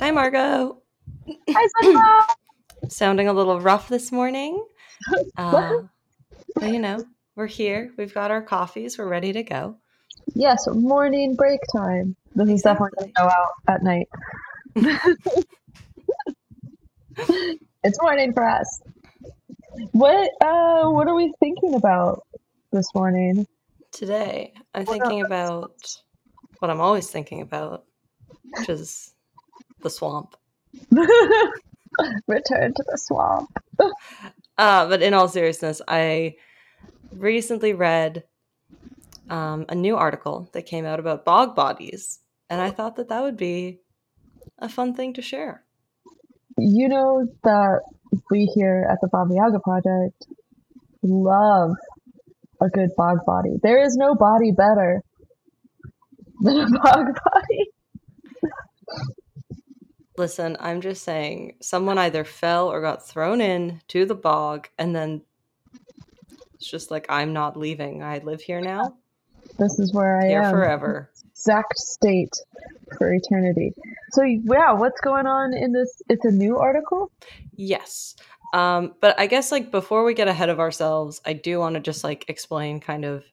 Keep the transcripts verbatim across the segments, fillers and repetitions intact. Hi, Margo. Hi, Sandra. Sounding a little rough this morning. Uh, but, you know, we're here. We've got our coffees. We're ready to go. Yes, yeah, so morning break time. But he's definitely going to go out at night. It's morning for us. What uh, what are we thinking about this morning? Today, I'm what thinking about what I'm always thinking about, which is the swamp. Return to the swamp. uh, but in all seriousness, I recently read um, a new article that came out about bog bodies, and I thought that that would be a fun thing to share. You know that we here at the Baba Yaga Project love a good bog body. There is no body better than a bog body. Listen, I'm just saying, someone either fell or got thrown in to the bog, and then it's just like, I'm not leaving. I live here now. This is where I here am. Here forever. Exact state for eternity. So, yeah, what's going on in this? It's a new article? Yes. Um, but I guess, like, before we get ahead of ourselves, I do want to just, like, explain kind of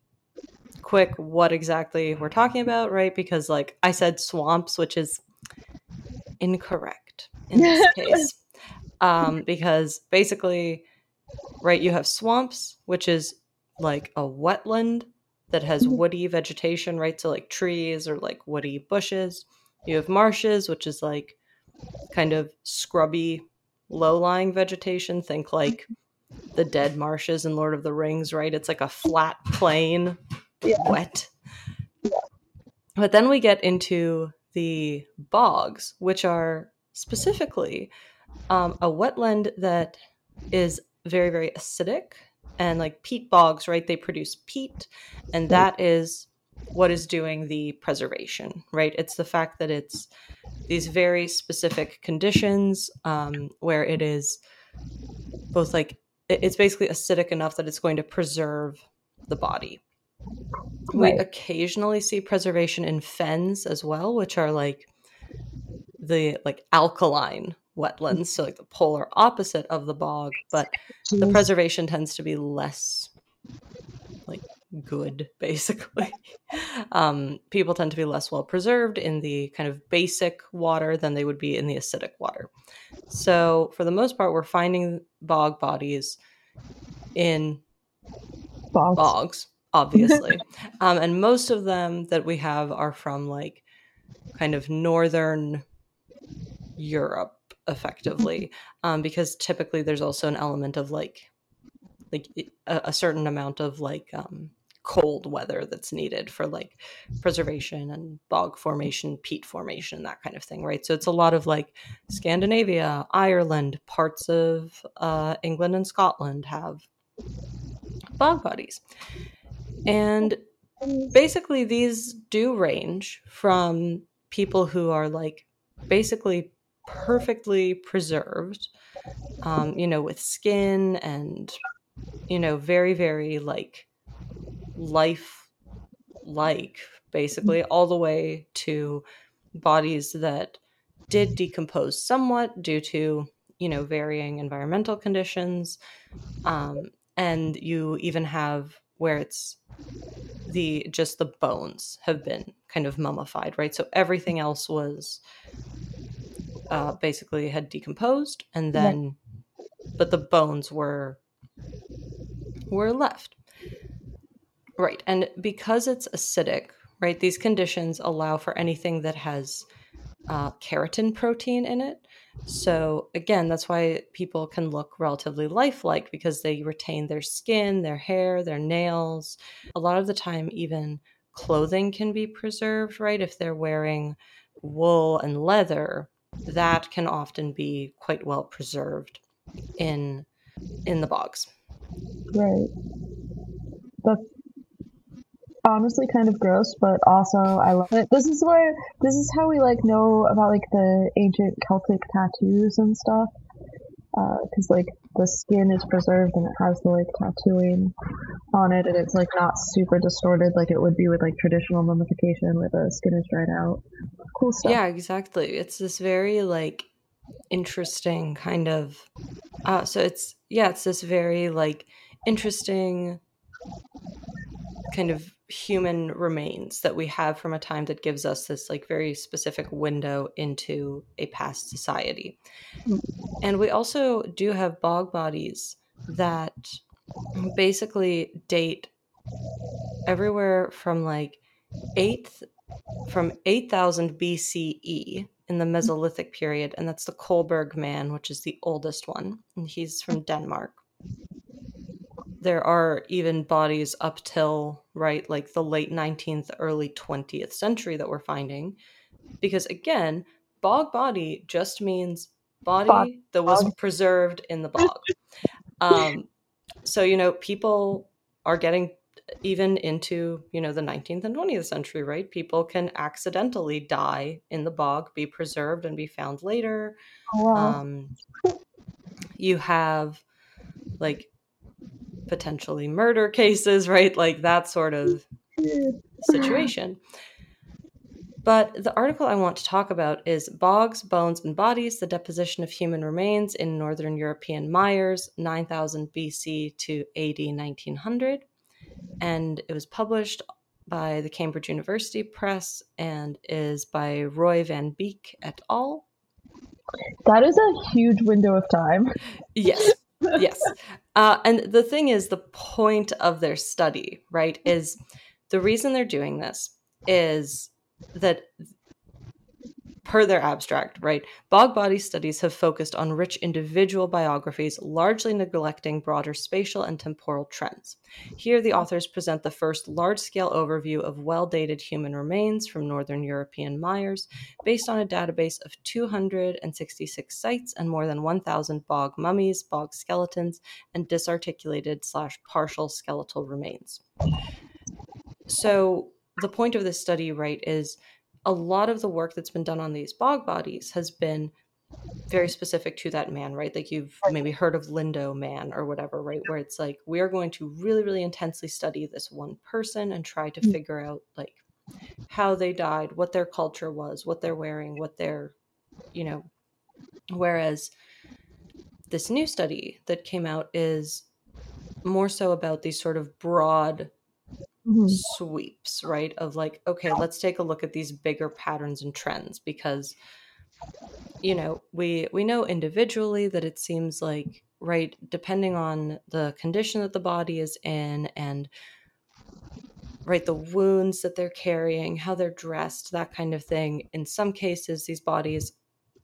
quick what exactly we're talking about, right? Because, like, I said swamps, which is incorrect in this case. Um, because basically, right, you have swamps, which is, like, a wetland that has woody vegetation, right? So like trees or like woody bushes. You have marshes, which is like kind of scrubby, low-lying vegetation. Think like the dead marshes in Lord of the Rings, right? It's like a flat plain, yeah. Wet. Yeah. But then we get into the bogs, which are specifically um, a wetland that is very, very acidic. And like peat bogs, right? They produce peat, and that is what is doing the preservation, right? It's the fact that it's these very specific conditions um, where it is both like, it's basically acidic enough that it's going to preserve the body. Right. We occasionally see preservation in fens as well, which are like the like alkaline wetlands, so like the polar opposite of the bog, but the preservation tends to be less like good, basically. Um, people tend to be less well preserved in the kind of basic water than they would be in the acidic water. So for the most part, we're finding bog bodies in bogs, bogs obviously. um, and most of them that we have are from like kind of northern Europe, effectively, um, because typically there's also an element of like like a, a certain amount of like um, cold weather that's needed for like preservation and bog formation, peat formation, that kind of thing, right? So it's a lot of like Scandinavia, Ireland, parts of uh, England and Scotland have bog bodies. And basically these do range from people who are like basically perfectly preserved, um, you know, with skin and, you know, very, very like life-like, basically, all the way to bodies that did decompose somewhat due to, you know, varying environmental conditions. Um, and you even have where it's the just the bones have been kind of mummified, right? So everything else was Uh, basically had decomposed, and then yeah. But the bones were were left, right? And because it's acidic, right, these conditions allow for anything that has uh, keratin protein in it. So again, that's why people can look relatively lifelike, because they retain their skin, their hair, their nails. A lot of the time even clothing can be preserved, right? If they're wearing wool and leather, that can often be quite well preserved in in the bogs. Right. That's honestly kind of gross, but also I love it. This is where this is how we like know about like the ancient Celtic tattoos and stuff. because uh, like the skin is preserved and it has the like tattooing on it, and it's like not super distorted like it would be with like traditional mummification where the skin is dried out. Cool stuff. Yeah, exactly. It's this very like interesting kind of uh, so it's yeah it's this very like interesting kind of human remains that we have from a time that gives us this like very specific window into a past society. And we also do have bog bodies that basically date everywhere from like eighth from eight thousand B C E in the Mesolithic period, and that's the Kohlberg man, which is the oldest one, and he's from Denmark. There are even bodies up till, right, like the late nineteenth, early twentieth century that we're finding. Because again, bog body just means body bog. that was bog. preserved in the bog. Um, so, you know, people are getting even into, you know, the nineteenth and twentieth century, right? People can accidentally die in the bog, be preserved and be found later. Oh, wow. Um, you have like... potentially murder cases, right? Like that sort of situation. But the article I want to talk about is Bogs, Bones, and Bodies, the Deposition of Human Remains in Northern European Mires, nine thousand B C to A D nineteen hundred. And it was published by the Cambridge University Press and is by Roy Van Beek et al. That is a huge window of time. Yes. Yes. Uh, and the thing is, the point of their study, right, is the reason they're doing this is that, per their abstract, right, bog body studies have focused on rich individual biographies, largely neglecting broader spatial and temporal trends. Here, the authors present the first large-scale overview of well-dated human remains from northern European mires, based on a database of two hundred sixty-six sites and more than one thousand bog mummies, bog skeletons, and disarticulated slash partial skeletal remains. So the point of this study, right, is a lot of the work that's been done on these bog bodies has been very specific to that man, right? Like you've maybe heard of Lindo man or whatever, right? Where it's like, we're going to really, really intensely study this one person and try to figure out like how they died, what their culture was, what they're wearing, what their, you know, whereas this new study that came out is more so about these sort of broad sweeps, right, of like, okay, let's take a look at these bigger patterns and trends, because you know we we know individually that it seems like, right, depending on the condition that the body is in and right the wounds that they're carrying, how they're dressed, that kind of thing, in some cases these bodies,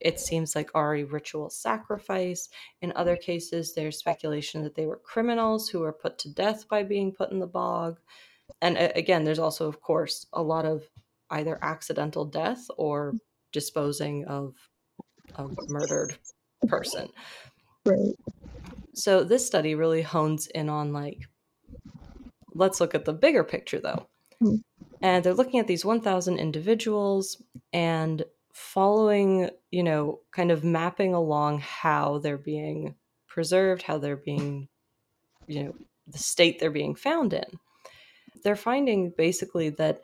it seems like, are a ritual sacrifice. In other cases there's speculation that they were criminals who were put to death by being put in the bog. And again, there's also, of course, a lot of either accidental death or disposing of a murdered person. Right. So this study really hones in on, like, let's look at the bigger picture, though. Mm-hmm. And they're looking at these one thousand individuals and following, you know, kind of mapping along how they're being preserved, how they're being, you know, the state they're being found in. They're finding basically that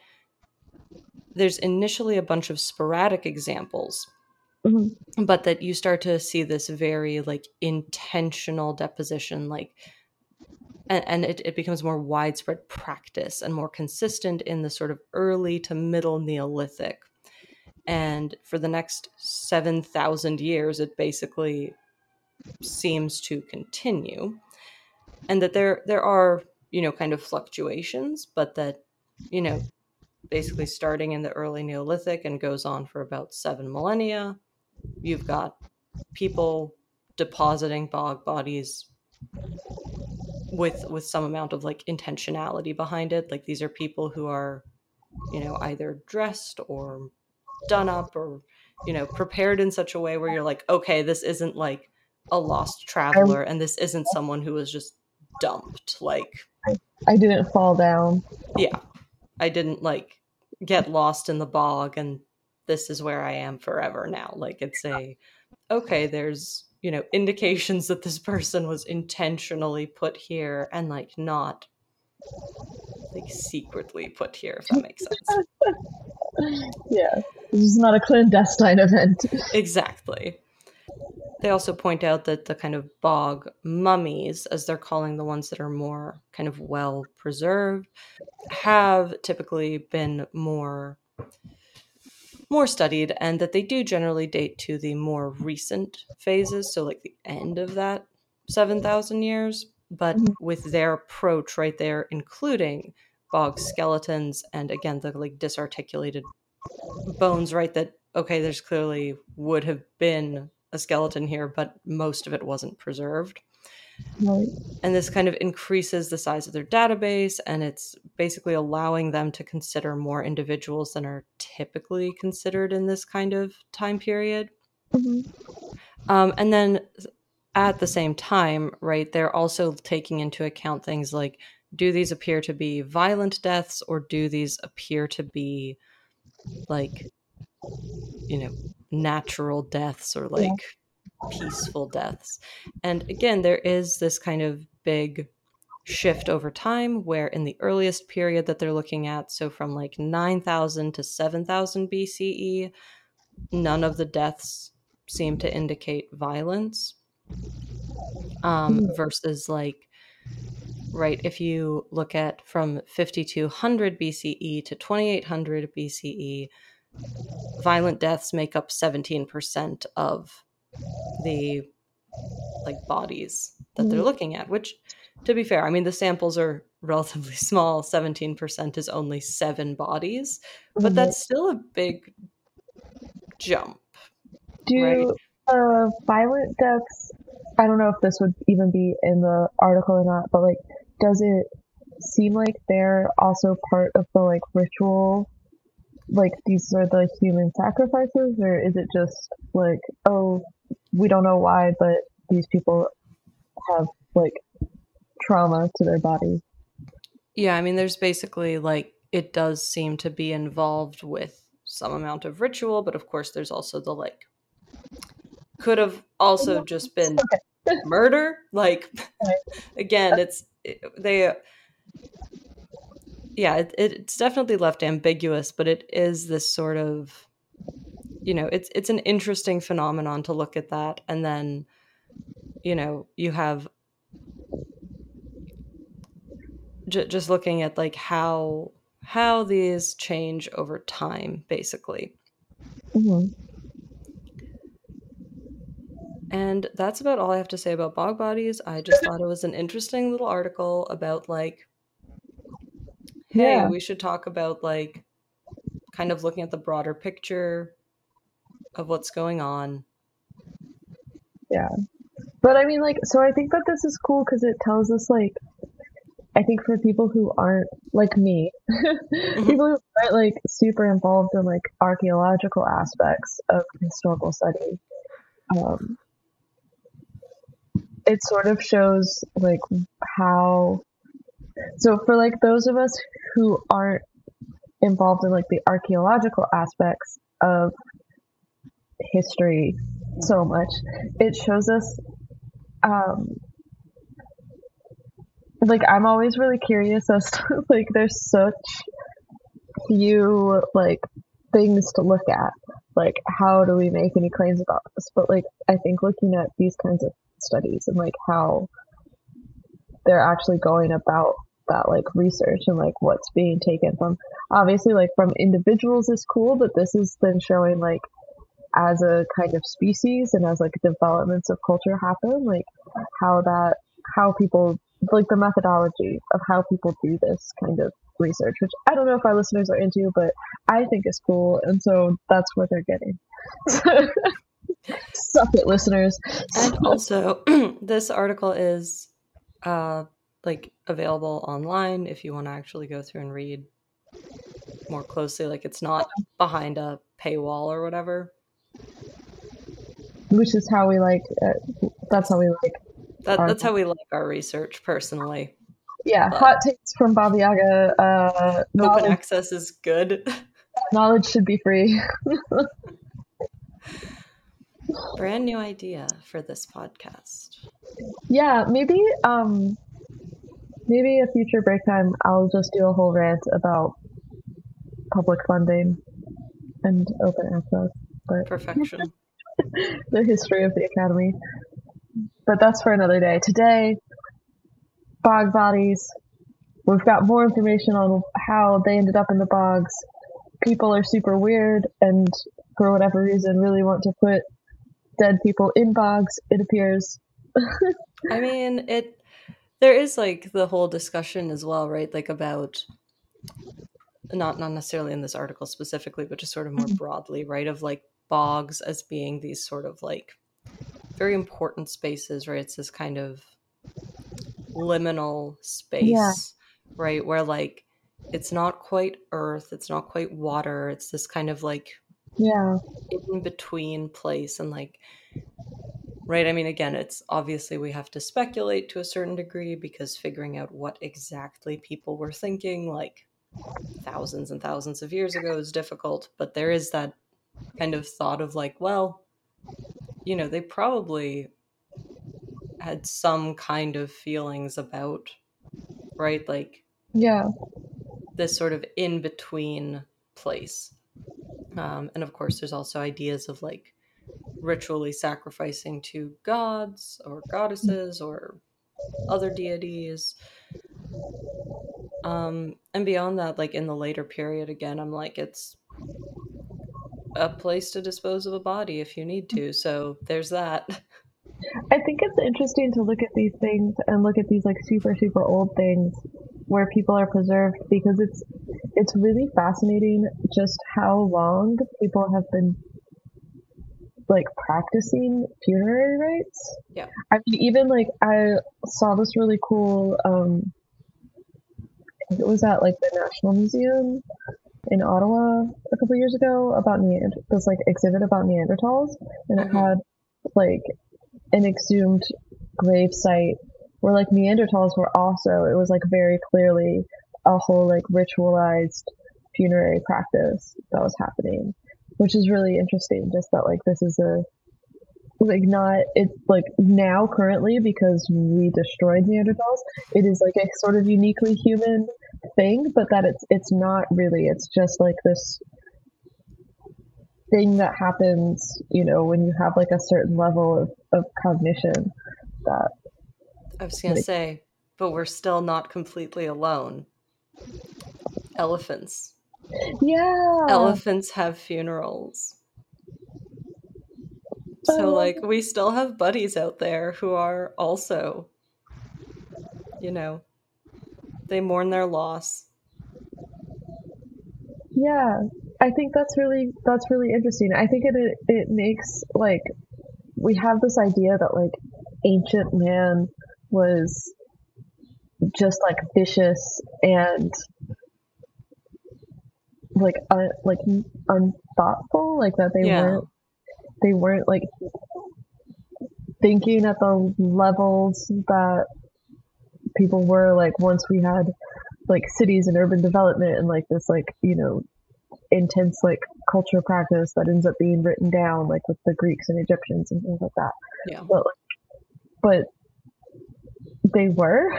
there's initially a bunch of sporadic examples, mm-hmm. but that you start to see this very like intentional deposition, like, and, and it, it becomes more widespread practice and more consistent in the sort of early to middle Neolithic. And for the next seven thousand years, it basically seems to continue, and that there, there are, you know, kind of fluctuations, but that, you know, basically starting in the early Neolithic and goes on for about seven millennia, you've got people depositing bog bodies with with some amount of like intentionality behind it. Like these are people who are, you know, either dressed or done up or, you know, prepared in such a way where you're like, okay, this isn't like a lost traveler, and this isn't someone who was just dumped. Like, I didn't fall down. Yeah. I didn't like get lost in the bog and this is where I am forever now. Like it's a, okay, there's you know, indications that this person was intentionally put here and like not like secretly put here, if that makes sense. Yeah. This is not a clandestine event. Exactly. They also point out that the kind of bog mummies, as they're calling the ones that are more kind of well preserved, have typically been more more studied, and that they do generally date to the more recent phases, so like the end of that seven thousand years, but with their approach right there, including bog skeletons and again, the like disarticulated bones, right, that, okay, there's clearly would have been a skeleton here, but most of it wasn't preserved. Right. And this kind of increases the size of their database, and it's basically allowing them to consider more individuals than are typically considered in this kind of time period. Mm-hmm. Um, and then at the same time, right, they're also taking into account things like, do these appear to be violent deaths, or do these appear to be like, you know, natural deaths or like yeah. peaceful deaths. And again, there is this kind of big shift over time where in the earliest period that they're looking at, so from like nine thousand to seven thousand B C E, none of the deaths seem to indicate violence. Um, mm. Versus like, right, if you look at from fifty-two hundred B C E to twenty-eight hundred B C E, violent deaths make up seventeen percent of the like bodies that they're looking at, which, to be fair, I mean, the samples are relatively small. seventeen percent is only seven bodies, but that's still a big jump. Do right? uh, violent deaths, I don't know if this would even be in the article or not, but like, does it seem like they're also part of the like ritual? Like, these are the human sacrifices, or is it just like, oh, we don't know why, but these people have like trauma to their body? Yeah, I mean, there's basically like, it does seem to be involved with some amount of ritual, but of course there's also the like, could have also just been okay. murder. Like, again, it's, it, they... Yeah, it, it's definitely left ambiguous, but it is this sort of, you know, it's it's an interesting phenomenon to look at that. And then, you know, you have j- just looking at like how how these change over time, basically. Mm-hmm. And that's about all I have to say about bog bodies. I just thought it was an interesting little article about like, hey, yeah. we should talk about like kind of looking at the broader picture of what's going on. Yeah. But I mean, like, so I think that this is cool because it tells us like, I think for people who aren't like me, mm-hmm. people who aren't like super involved in like archaeological aspects of historical study, um, it sort of shows like how... So for like those of us who aren't involved in like the archaeological aspects of history so much, it shows us um, like I'm always really curious as to like there's such few like things to look at. Like how do we make any claims about this? But like I think looking at these kinds of studies and like how they're actually going about that like research and like what's being taken from, obviously like from individuals is cool, but this is then showing like as a kind of species and as like developments of culture happen, like how that, how people, like the methodology of how people do this kind of research, which I don't know if our listeners are into, but I think is cool. And so that's what they're getting. Suck it, listeners. And also this article is, uh like available online if you want to actually go through and read more closely. Like it's not behind a paywall or whatever, which is how we like uh, that's how we like that, our, that's how we like our research personally. Yeah, but hot takes from Baba Yaga. Uh open access is good. Knowledge should be free. Brand new idea for this podcast. Yeah, maybe um, maybe a future break time, I'll just do a whole rant about public funding and open access. But perfection. The history of the academy. But that's for another day. Today, bog bodies. We've got more information on how they ended up in the bogs. People are super weird and for whatever reason really want to put dead people in bogs, it appears. I mean, it. There is like the whole discussion as well, right? Like about, not, not necessarily in this article specifically, but just sort of more broadly, right? Of like bogs as being these sort of like very important spaces, right? It's this kind of liminal space, yeah. Right? Where like, it's not quite earth, it's not quite water, it's this kind of like yeah in between place. And like, right, I mean, again, it's obviously we have to speculate to a certain degree because figuring out what exactly people were thinking like thousands and thousands of years ago is difficult, but there is that kind of thought of like, well, you know, they probably had some kind of feelings about, right, like yeah this sort of in-between place. Um, and of course, there's also ideas of like ritually sacrificing to gods or goddesses or other deities. Um, and beyond that, like in the later period, again, I'm like, it's a place to dispose of a body if you need to. So there's that. I think it's interesting to look at these things and look at these like super, super old things where people are preserved, because it's it's really fascinating just how long people have been like practicing funerary rites. Yeah. I mean, even like I saw this really cool um I think it was at like the National Museum in Ottawa a couple years ago about Neander- this like exhibit about Neanderthals, and mm-hmm. it had like an exhumed grave site where like Neanderthals were also, it was like very clearly a whole like ritualized funerary practice that was happening, which is really interesting. Just that like this is a like not, it's like now currently because we destroyed Neanderthals, it is like a sort of uniquely human thing, but that it's it's not really, it's just like this thing that happens, you know, when you have like a certain level of, of cognition that I was going to say, but we're still not completely alone. Elephants. Yeah. Elephants have funerals. Uh, so, like, we still have buddies out there who are also, you know, they mourn their loss. Yeah. I think that's really, that's really interesting. I think it, it, it makes, like, we have this idea that, like, ancient man was just like vicious and like un, like unthoughtful, like that they yeah. weren't they weren't like thinking at the levels that people were, like once we had like cities and urban development and like this like, you know, intense like culture practice that ends up being written down like with the Greeks and Egyptians and things like that. Yeah. But but they were,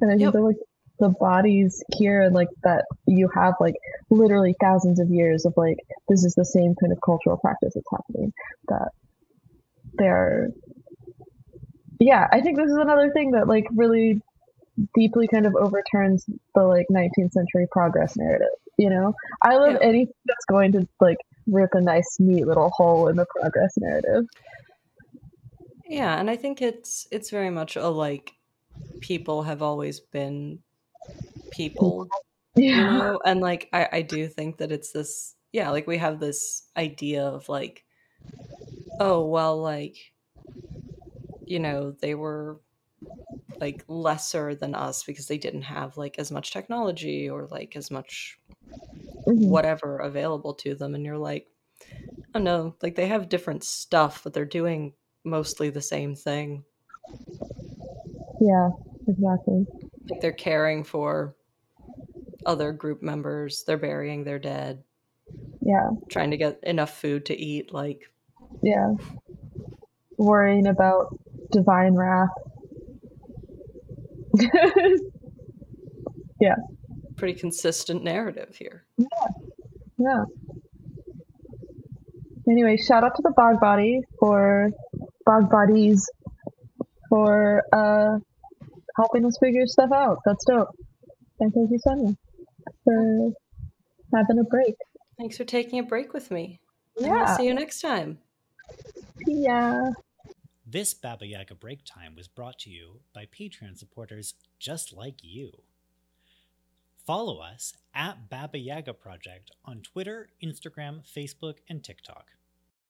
and I think yep. they're like the bodies here, and like that you have like literally thousands of years of like this is the same kind of cultural practice that's happening. That they're, yeah, I think this is another thing that like really deeply kind of overturns the like nineteenth century progress narrative. You know, I love yep. anything that's going to like rip a nice neat little hole in the progress narrative. Yeah, and I think it's it's very much a like. People have always been people, yeah. you know? And like, I, I do think that it's this, yeah, like we have this idea of like, oh, well, like, you know, they were like lesser than us because they didn't have like as much technology or like as much mm-hmm. whatever available to them. And you're like, oh no, like they have different stuff, but they're doing mostly the same thing. Yeah, exactly. Like they're caring for other group members. They're burying their dead. Yeah. Trying to get enough food to eat. Like, yeah. worrying about divine wrath. Yeah. Pretty consistent narrative here. Yeah. Yeah. Anyway, shout out to the Bog Body for Bog Bodies for uh, helping us figure stuff out. That's dope. And thank you, Sonia, for having a break. Thanks for taking a break with me. Yeah. I'll see you next time. Yeah. This Baba Yaga Break Time was brought to you by Patreon supporters just like you. Follow us at Baba Yaga Project on Twitter, Instagram, Facebook, and TikTok.